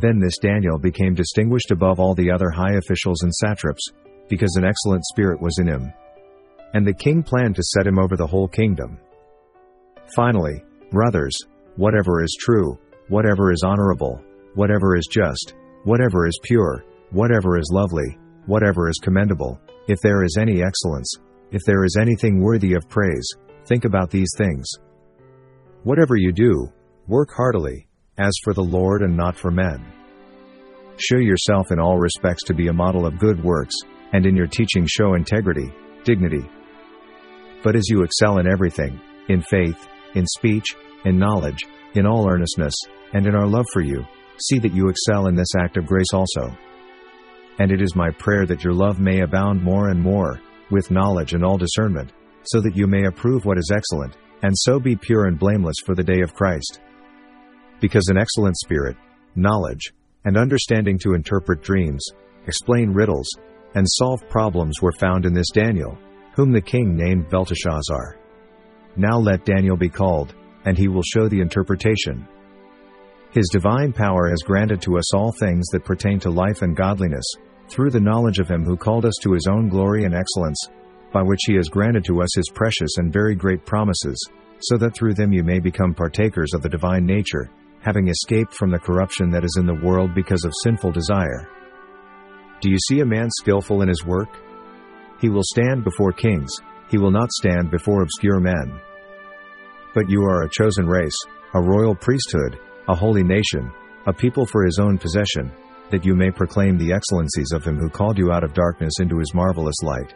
Then this Daniel became distinguished above all the other high officials and satraps, because an excellent spirit was in him. And the king planned to set him over the whole kingdom. Finally, brothers, whatever is true, whatever is honorable, whatever is just, whatever is pure, whatever is lovely, whatever is commendable, if there is any excellence, if there is anything worthy of praise, think about these things. Whatever you do, work heartily, as for the Lord and not for men. Show yourself in all respects to be a model of good works, and in your teaching show integrity, dignity. But as you excel in everything, in faith, in speech, in knowledge, in all earnestness, and in our love for you, see that you excel in this act of grace also. And it is my prayer that your love may abound more and more, with knowledge and all discernment, so that you may approve what is excellent, and so be pure and blameless for the day of Christ. Because an excellent spirit, knowledge, and understanding to interpret dreams, explain riddles, and solve problems were found in this Daniel, whom the king named Belteshazzar. Now let Daniel be called, and he will show the interpretation. His divine power has granted to us all things that pertain to life and godliness, through the knowledge of him who called us to his own glory and excellence, by which he has granted to us his precious and very great promises, so that through them you may become partakers of the divine nature, having escaped from the corruption that is in the world because of sinful desire. Do you see a man skillful in his work? He will stand before kings, he will not stand before obscure men. But you are a chosen race, a royal priesthood, a holy nation, a people for his own possession, that you may proclaim the excellencies of him who called you out of darkness into his marvelous light.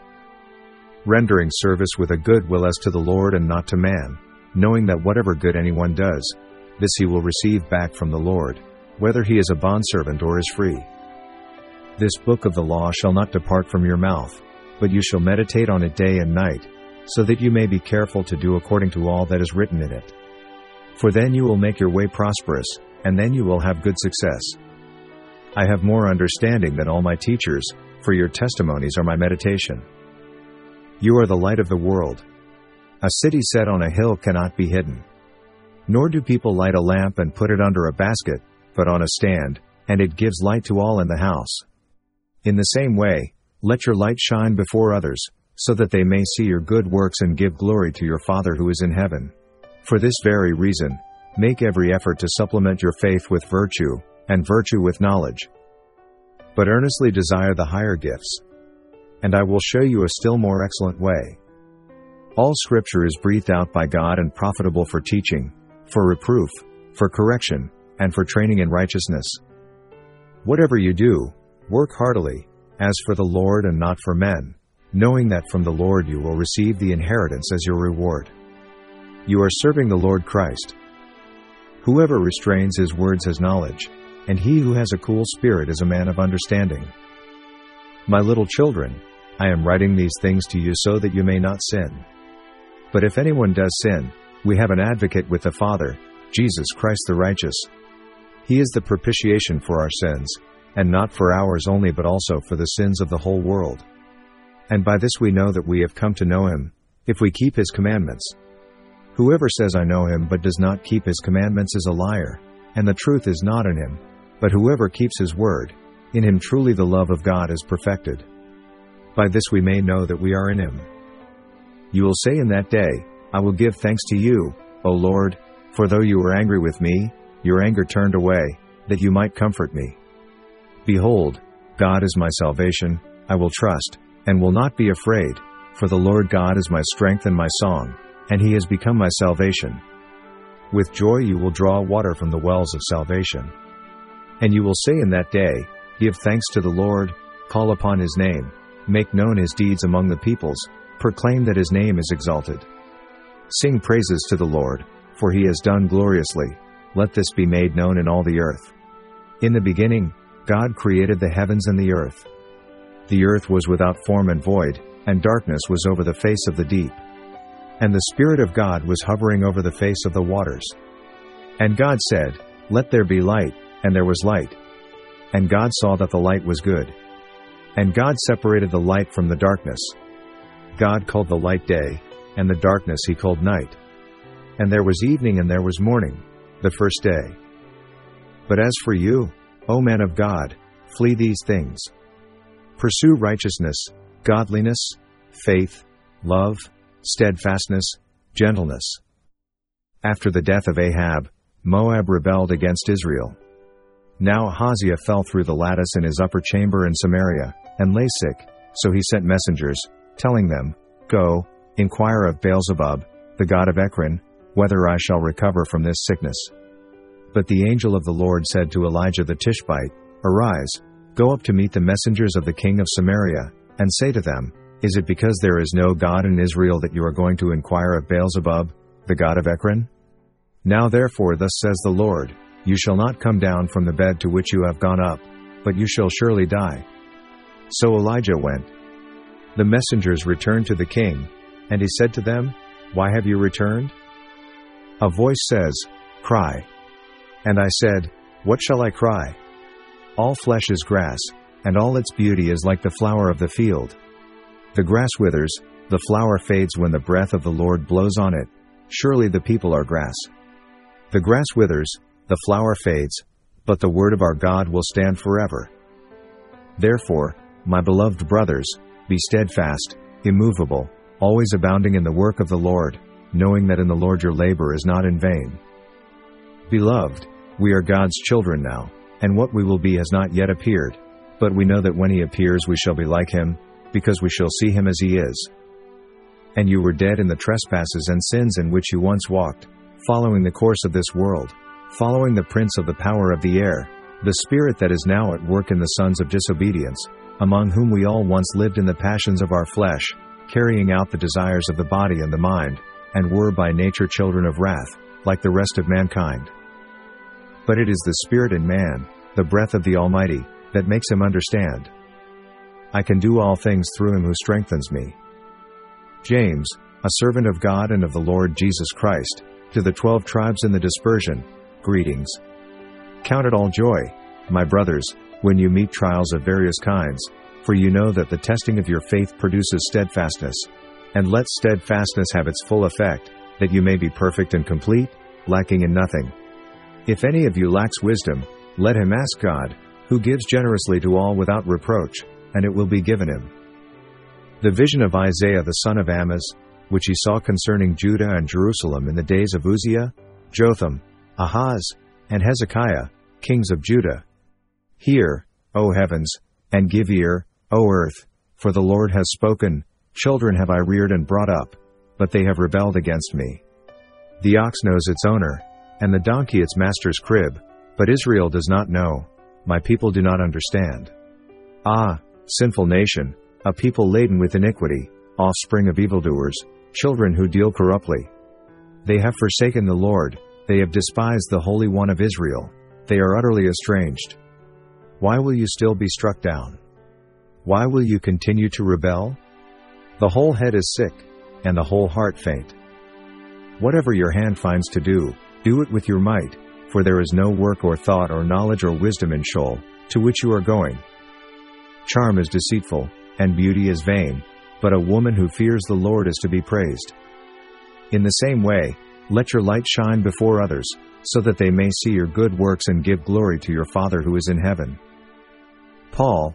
Rendering service with a good will as to the Lord and not to man, knowing that whatever good anyone does, this he will receive back from the Lord, whether he is a bondservant or is free. This book of the law shall not depart from your mouth, but you shall meditate on it day and night, so that you may be careful to do according to all that is written in it. For then you will make your way prosperous, and then you will have good success. I have more understanding than all my teachers, for your testimonies are my meditation. You are the light of the world. A city set on a hill cannot be hidden. Nor do people light a lamp and put it under a basket, but on a stand, and it gives light to all in the house. In the same way, let your light shine before others, so that they may see your good works and give glory to your Father who is in heaven. For this very reason, make every effort to supplement your faith with virtue, and virtue with knowledge. But earnestly desire the higher gifts. And I will show you a still more excellent way. All Scripture is breathed out by God and profitable for teaching, for reproof, for correction, and for training in righteousness. Whatever you do, work heartily, as for the Lord and not for men, knowing that from the Lord you will receive the inheritance as your reward. You are serving the Lord Christ. Whoever restrains his words has knowledge, and he who has a cool spirit is a man of understanding. My little children, I am writing these things to you so that you may not sin. But if anyone does sin, we have an advocate with the Father, Jesus Christ the righteous. He is the propitiation for our sins, and not for ours only but also for the sins of the whole world. And by this we know that we have come to know him, if we keep his commandments. Whoever says I know him but does not keep his commandments is a liar, and the truth is not in him, but whoever keeps his word, in him truly the love of God is perfected. By this we may know that we are in him. You will say in that day, I will give thanks to you, O Lord, for though you were angry with me, your anger turned away, that you might comfort me. Behold, God is my salvation, I will trust, and will not be afraid, for the Lord God is my strength and my song, and he has become my salvation. With joy you will draw water from the wells of salvation. And you will say in that day, give thanks to the Lord, call upon his name, make known his deeds among the peoples, proclaim that his name is exalted. Sing praises to the Lord, for he has done gloriously, let this be made known in all the earth. In the beginning, God created the heavens and the earth. The earth was without form and void, and darkness was over the face of the deep. And the Spirit of God was hovering over the face of the waters. And God said, let there be light, and there was light. And God saw that the light was good. And God separated the light from the darkness. God called the light day, and the darkness he called night. And there was evening and there was morning, the first day. But as for you, O man of God, flee these things. Pursue righteousness, godliness, faith, love, steadfastness, gentleness. After the death of Ahab, Moab rebelled against Israel. Now Ahaziah fell through the lattice in his upper chamber in Samaria, and lay sick, so he sent messengers, telling them, Go, inquire of Beelzebub, the god of Ekron, whether I shall recover from this sickness. But the angel of the Lord said to Elijah the Tishbite, Arise, go up to meet the messengers of the king of Samaria, and say to them, Is it because there is no God in Israel that you are going to inquire of Beelzebub, the god of Ekron? Now therefore thus says the Lord, You shall not come down from the bed to which you have gone up, but you shall surely die. So Elijah went. The messengers returned to the king, and he said to them, Why have you returned? A voice says, Cry. And I said, What shall I cry? All flesh is grass, and all its beauty is like the flower of the field. The grass withers, the flower fades when the breath of the Lord blows on it. Surely the people are grass. The grass withers, the flower fades, but the word of our God will stand forever. Therefore, my beloved brothers, be steadfast, immovable, always abounding in the work of the Lord, knowing that in the Lord your labor is not in vain. Beloved, we are God's children now, and what we will be has not yet appeared, but we know that when he appears we shall be like him, because we shall see him as he is. And you were dead in the trespasses and sins in which you once walked, following the course of this world, following the prince of the power of the air, the spirit that is now at work in the sons of disobedience, among whom we all once lived in the passions of our flesh, carrying out the desires of the body and the mind, and were by nature children of wrath, like the rest of mankind. But it is the spirit in man, the breath of the Almighty, that makes him understand. I can do all things through him who strengthens me. James, a servant of God and of the Lord Jesus Christ, to the 12 tribes in the dispersion, greetings. Count it all joy, my brothers, when you meet trials of various kinds, for you know that the testing of your faith produces steadfastness. And let steadfastness have its full effect, that you may be perfect and complete, lacking in nothing. If any of you lacks wisdom, let him ask God, who gives generously to all without reproach, and it will be given him. The vision of Isaiah the son of Amoz, which he saw concerning Judah and Jerusalem in the days of Uzziah, Jotham, Ahaz, and Hezekiah, kings of Judah. Hear, O heavens, and give ear, O earth, for the Lord has spoken. Children have I reared and brought up, but they have rebelled against me. The ox knows its owner, and the donkey its master's crib, but Israel does not know. My people do not understand. Ah, sinful nation, a people laden with iniquity, offspring of evildoers, children who deal corruptly. They have forsaken the Lord, they have despised the Holy One of Israel, they are utterly estranged. Why will you still be struck down? Why will you continue to rebel? The whole head is sick, and the whole heart faint. Whatever your hand finds to do, do it with your might, for there is no work or thought or knowledge or wisdom in Sheol, to which you are going. Charm is deceitful, and beauty is vain, but a woman who fears the Lord is to be praised. In the same way, let your light shine before others, so that they may see your good works and give glory to your Father who is in heaven. Paul,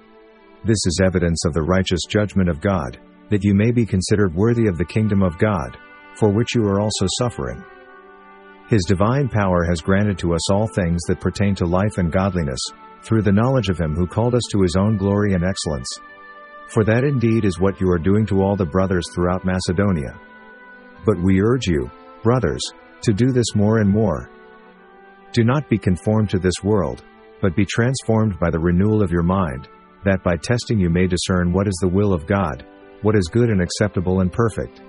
This is evidence of the righteous judgment of God, that you may be considered worthy of the kingdom of God, for which you are also suffering. His divine power has granted to us all things that pertain to life and godliness, through the knowledge of him who called us to his own glory and excellence. For that indeed is what you are doing to all the brothers throughout Macedonia. But we urge you, brothers, to do this more and more. Do not be conformed to this world, but be transformed by the renewal of your mind, that by testing you may discern what is the will of God, what is good and acceptable and perfect.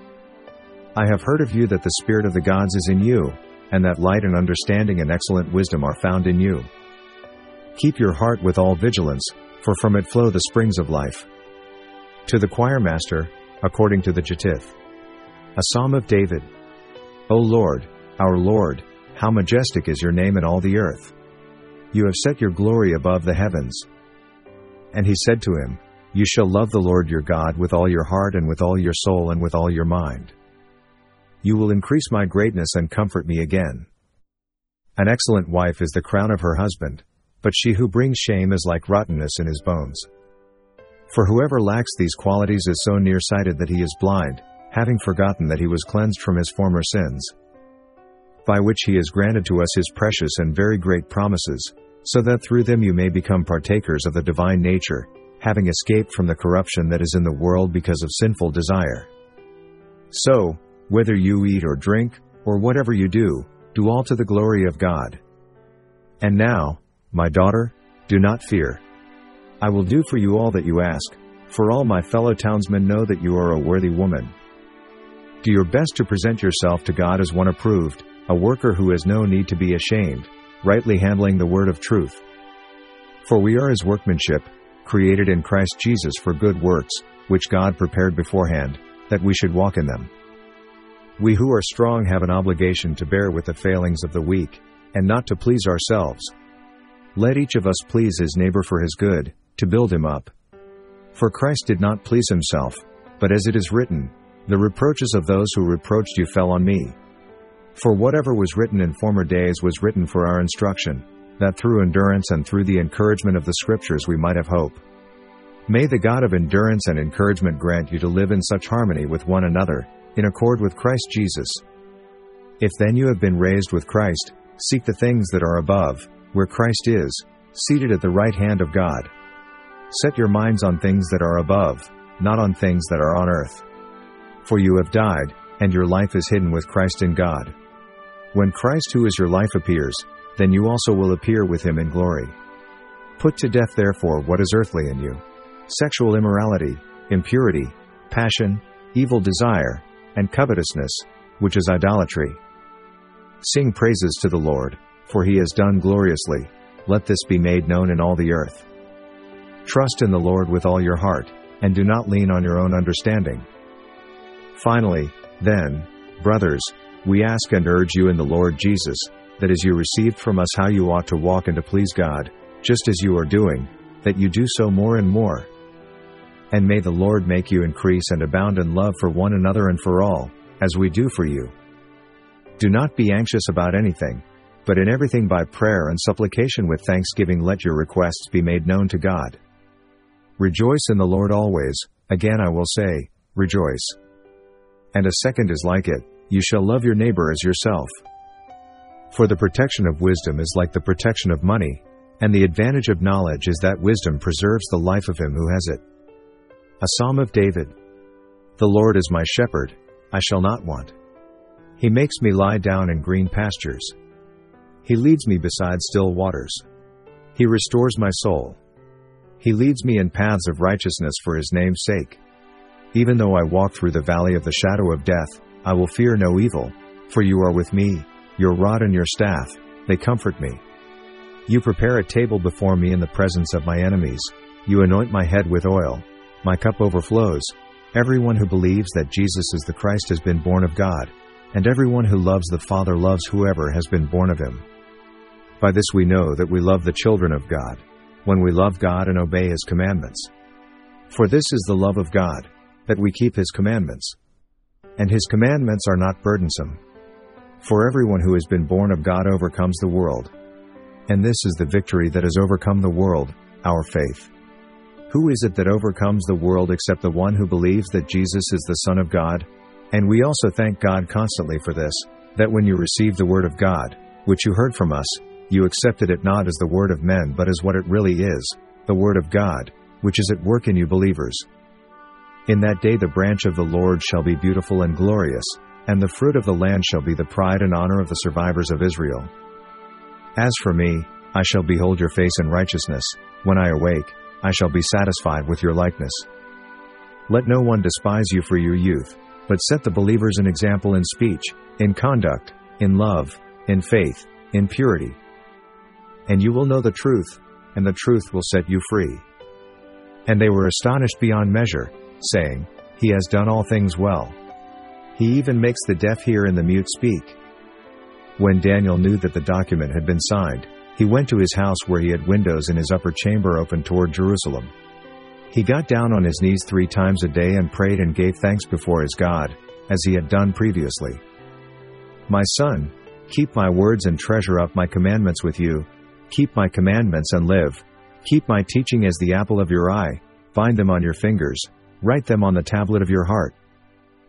I have heard of you that the Spirit of the gods is in you, and that light and understanding and excellent wisdom are found in you. Keep your heart with all vigilance, for from it flow the springs of life. To the choirmaster, according to the Gittith. A Psalm of David. O Lord, our Lord, how majestic is your name in all the earth! You have set your glory above the heavens. And he said to him, You shall love the Lord your God with all your heart and with all your soul and with all your mind. You will increase my greatness and comfort me again. An excellent wife is the crown of her husband, but she who brings shame is like rottenness in his bones. For whoever lacks these qualities is so nearsighted that he is blind, having forgotten that he was cleansed from his former sins. By which he has granted to us his precious and very great promises, so that through them you may become partakers of the divine nature, having escaped from the corruption that is in the world because of sinful desire. So, whether you eat or drink, or whatever you do, do all to the glory of God. And now, my daughter, do not fear. I will do for you all that you ask, for all my fellow townsmen know that you are a worthy woman. Do your best to present yourself to God as one approved, a worker who has no need to be ashamed, rightly handling the word of truth. For we are his workmanship, created in Christ Jesus for good works, which God prepared beforehand, that we should walk in them. We who are strong have an obligation to bear with the failings of the weak, and not to please ourselves. Let each of us please his neighbor for his good, to build him up. For Christ did not please himself, but as it is written, The reproaches of those who reproached you fell on me. For whatever was written in former days was written for our instruction, that through endurance and through the encouragement of the Scriptures we might have hope. May the God of endurance and encouragement grant you to live in such harmony with one another, in accord with Christ Jesus. If then you have been raised with Christ, seek the things that are above, where Christ is, seated at the right hand of God. Set your minds on things that are above, not on things that are on earth. For you have died, and your life is hidden with Christ in God. When Christ who is your life appears, then you also will appear with him in glory. Put to death therefore what is earthly in you: sexual immorality, impurity, passion, evil desire, and covetousness, which is idolatry. Sing praises to the Lord, for he has done gloriously. Let this be made known in all the earth. Trust in the Lord with all your heart, and do not lean on your own understanding. Finally, then, brothers, we ask and urge you in the Lord Jesus, that as you received from us how you ought to walk and to please God, just as you are doing, that you do so more and more. And may the Lord make you increase and abound in love for one another and for all, as we do for you. Do not be anxious about anything, but in everything by prayer and supplication with thanksgiving let your requests be made known to God. Rejoice in the Lord always. Again I will say, rejoice. And a second is like it: you shall love your neighbor as yourself. For the protection of wisdom is like the protection of money, and the advantage of knowledge is that wisdom preserves the life of him who has it. A Psalm of David. The Lord is my shepherd, I shall not want. He makes me lie down in green pastures. He leads me beside still waters. He restores my soul. He leads me in paths of righteousness for his name's sake. Even though I walk through the valley of the shadow of death, I will fear no evil, for you are with me, your rod and your staff, they comfort me. You prepare a table before me in the presence of my enemies, you anoint my head with oil, my cup overflows. Everyone who believes that Jesus is the Christ has been born of God, and everyone who loves the Father loves whoever has been born of him. By this we know that we love the children of God, when we love God and obey his commandments. For this is the love of God, that we keep his commandments. And his commandments are not burdensome. For everyone who has been born of God overcomes the world. And this is the victory that has overcome the world, our faith. Who is it that overcomes the world except the one who believes that Jesus is the Son of God? And we also thank God constantly for this, that when you received the word of God, which you heard from us, you accepted it not as the word of men but as what it really is, the word of God, which is at work in you believers. In that day the branch of the Lord shall be beautiful and glorious, and the fruit of the land shall be the pride and honor of the survivors of Israel. As for me, I shall behold your face in righteousness. When I awake, I shall be satisfied with your likeness. Let no one despise you for your youth, but set the believers an example in speech, in conduct, in love, in faith, in purity. And you will know the truth, and the truth will set you free. And they were astonished beyond measure, saying, He has done all things well. He even makes the deaf hear and the mute speak. When Daniel knew that the document had been signed, he went to his house where he had windows in his upper chamber open toward Jerusalem. He got down on his knees 3 times a day and prayed and gave thanks before his God, as he had done previously. My son, keep my words and treasure up my commandments with you. Keep my commandments and live. Keep my teaching as the apple of your eye. Bind them on your fingers. Write them on the tablet of your heart.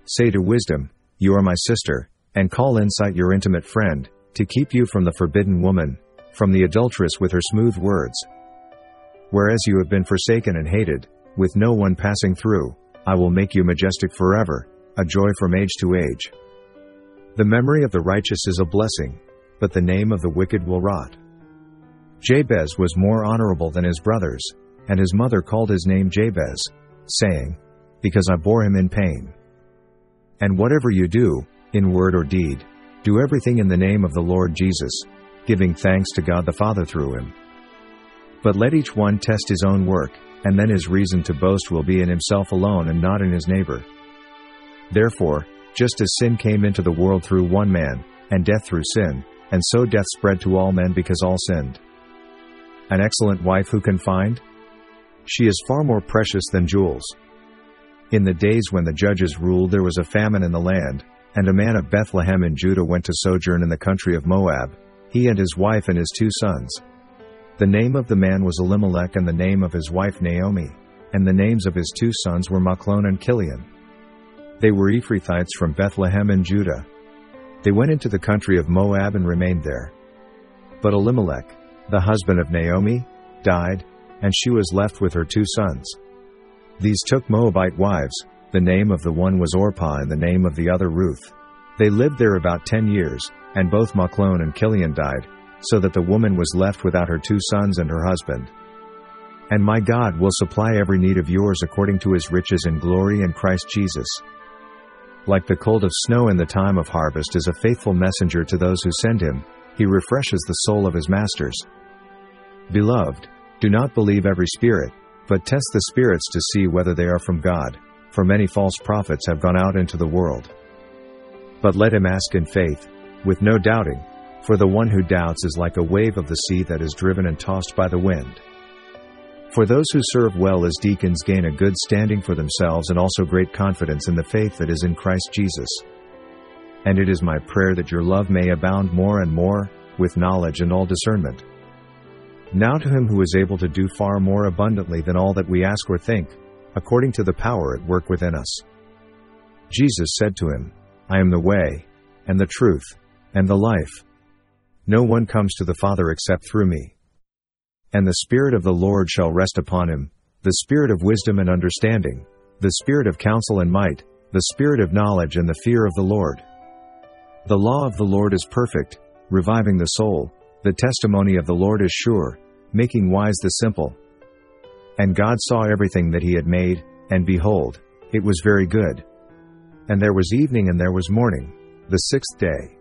Say to wisdom, You are my sister, and call insight your intimate friend, to keep you from the forbidden woman, from the adulteress with her smooth words. Whereas you have been forsaken and hated, with no one passing through, I will make you majestic forever, a joy from age to age. The memory of the righteous is a blessing, but the name of the wicked will rot. Jabez was more honorable than his brothers, and his mother called his name Jabez, saying, Because I bore him in pain. And whatever you do, in word or deed, do everything in the name of the Lord Jesus, giving thanks to God the Father through him. But let each one test his own work, and then his reason to boast will be in himself alone and not in his neighbor. Therefore, just as sin came into the world through one man, and death through sin, and so death spread to all men because all sinned. An excellent wife who can find? She is far more precious than jewels. In the days when the judges ruled, there was a famine in the land, and a man of Bethlehem in Judah went to sojourn in the country of Moab, he and his wife and his 2 sons. The name of the man was Elimelech, and the name of his wife Naomi, and the names of his 2 sons were Mahlon and Chilion. They were Ephrathites from Bethlehem in Judah. They went into the country of Moab and remained there. But Elimelech, the husband of Naomi, died, and she was left with her 2 sons. These took Moabite wives. The name of the one was Orpah and the name of the other Ruth. They lived there about 10 years, and both Mahlon and Chilion died, so that the woman was left without her 2 sons and her husband. And my God will supply every need of yours according to his riches in glory in Christ Jesus. Like the cold of snow in the time of harvest is a faithful messenger to those who send him, he refreshes the soul of his masters. Beloved, do not believe every spirit, but test the spirits to see whether they are from God, for many false prophets have gone out into the world. But let him ask in faith, with no doubting, for the one who doubts is like a wave of the sea that is driven and tossed by the wind. For those who serve well as deacons gain a good standing for themselves and also great confidence in the faith that is in Christ Jesus. And it is my prayer that your love may abound more and more, with knowledge and all discernment. Now to him who is able to do far more abundantly than all that we ask or think, according to the power at work within us. Jesus said to him, I am the way, and the truth, and the life. No one comes to the Father except through me. And the Spirit of the Lord shall rest upon him, the Spirit of wisdom and understanding, the Spirit of counsel and might, the Spirit of knowledge and the fear of the Lord. The law of the Lord is perfect, reviving the soul. The testimony of the Lord is sure, making wise the simple. And God saw everything that he had made, and behold, it was very good. And there was evening and there was morning, the 6th day.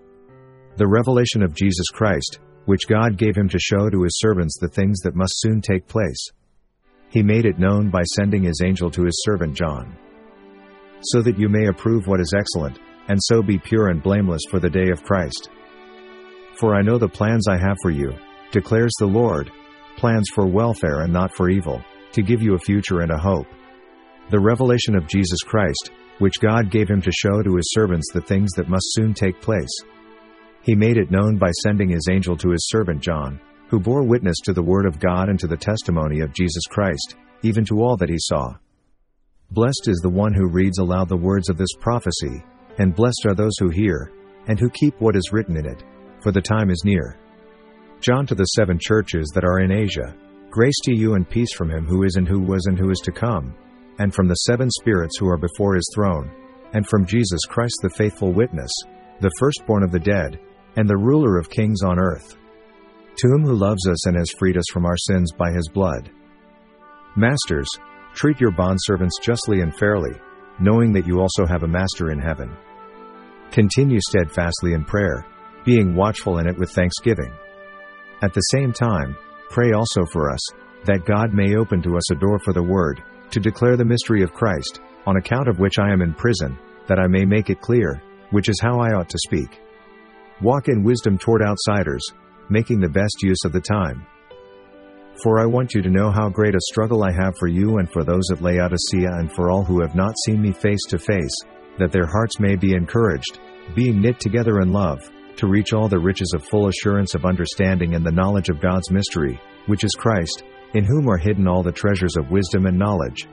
The revelation of Jesus Christ, which God gave him to show to his servants the things that must soon take place. He made it known by sending his angel to his servant John, so that you may approve what is excellent, and so be pure and blameless for the day of Christ. For I know the plans I have for you, declares the Lord, plans for welfare and not for evil, to give you a future and a hope. The revelation of Jesus Christ, which God gave him to show to his servants the things that must soon take place. He made it known by sending his angel to his servant John, who bore witness to the word of God and to the testimony of Jesus Christ, even to all that he saw. Blessed is the one who reads aloud the words of this prophecy, and blessed are those who hear, and who keep what is written in it, for the time is near. John to the 7 churches that are in Asia, grace to you and peace from him who is and who was and who is to come, and from the 7 spirits who are before his throne, and from Jesus Christ the faithful witness, the firstborn of the dead, and the ruler of kings on earth, to him who loves us and has freed us from our sins by his blood. Masters, treat your bondservants justly and fairly, knowing that you also have a master in heaven. Continue steadfastly in prayer, being watchful in it with thanksgiving. At the same time, pray also for us, that God may open to us a door for the word, to declare the mystery of Christ, on account of which I am in prison, that I may make it clear, which is how I ought to speak. Walk in wisdom toward outsiders, making the best use of the time. For I want you to know how great a struggle I have for you and for those at Laodicea and for all who have not seen me face to face, that their hearts may be encouraged, being knit together in love, to reach all the riches of full assurance of understanding and the knowledge of God's mystery, which is Christ, in whom are hidden all the treasures of wisdom and knowledge.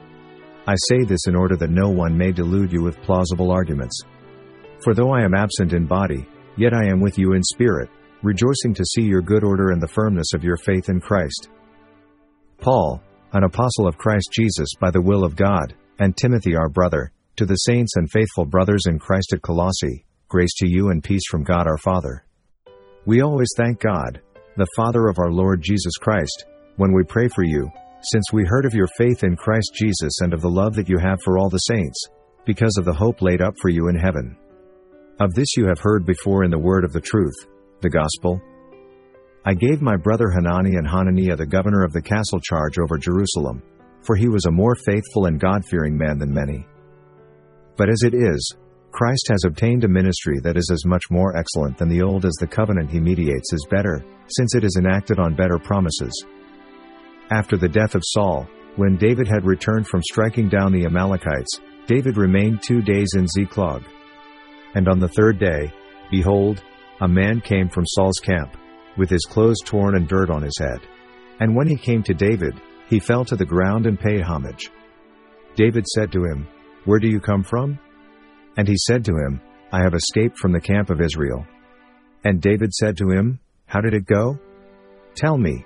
I say this in order that no one may delude you with plausible arguments. For though I am absent in body, yet I am with you in spirit, rejoicing to see your good order and the firmness of your faith in Christ. Paul, an apostle of Christ Jesus by the will of God, and Timothy our brother, to the saints and faithful brothers in Christ at Colossae, grace to you and peace from God our Father. We always thank God, the Father of our Lord Jesus Christ, when we pray for you, since we heard of your faith in Christ Jesus and of the love that you have for all the saints, because of the hope laid up for you in heaven. Of this you have heard before in the word of the truth, the gospel. I gave my brother Hanani and Hananiah the governor of the castle charge over Jerusalem, for he was a more faithful and God-fearing man than many. But as it is, Christ has obtained a ministry that is as much more excellent than the old as the covenant he mediates is better, since it is enacted on better promises. After the death of Saul, when David had returned from striking down the Amalekites, David remained 2 days in Ziklag. And on the 3rd day, behold, a man came from Saul's camp, with his clothes torn and dirt on his head. And when he came to David, he fell to the ground and paid homage. David said to him, "Where do you come from?" And he said to him, "I have escaped from the camp of Israel." And David said to him, "How did it go? Tell me."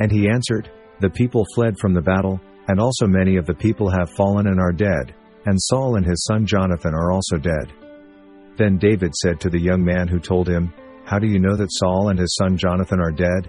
And he answered, "The people fled from the battle, and also many of the people have fallen and are dead, and Saul and his son Jonathan are also dead." Then David said to the young man who told him, "How do you know that Saul and his son Jonathan are dead?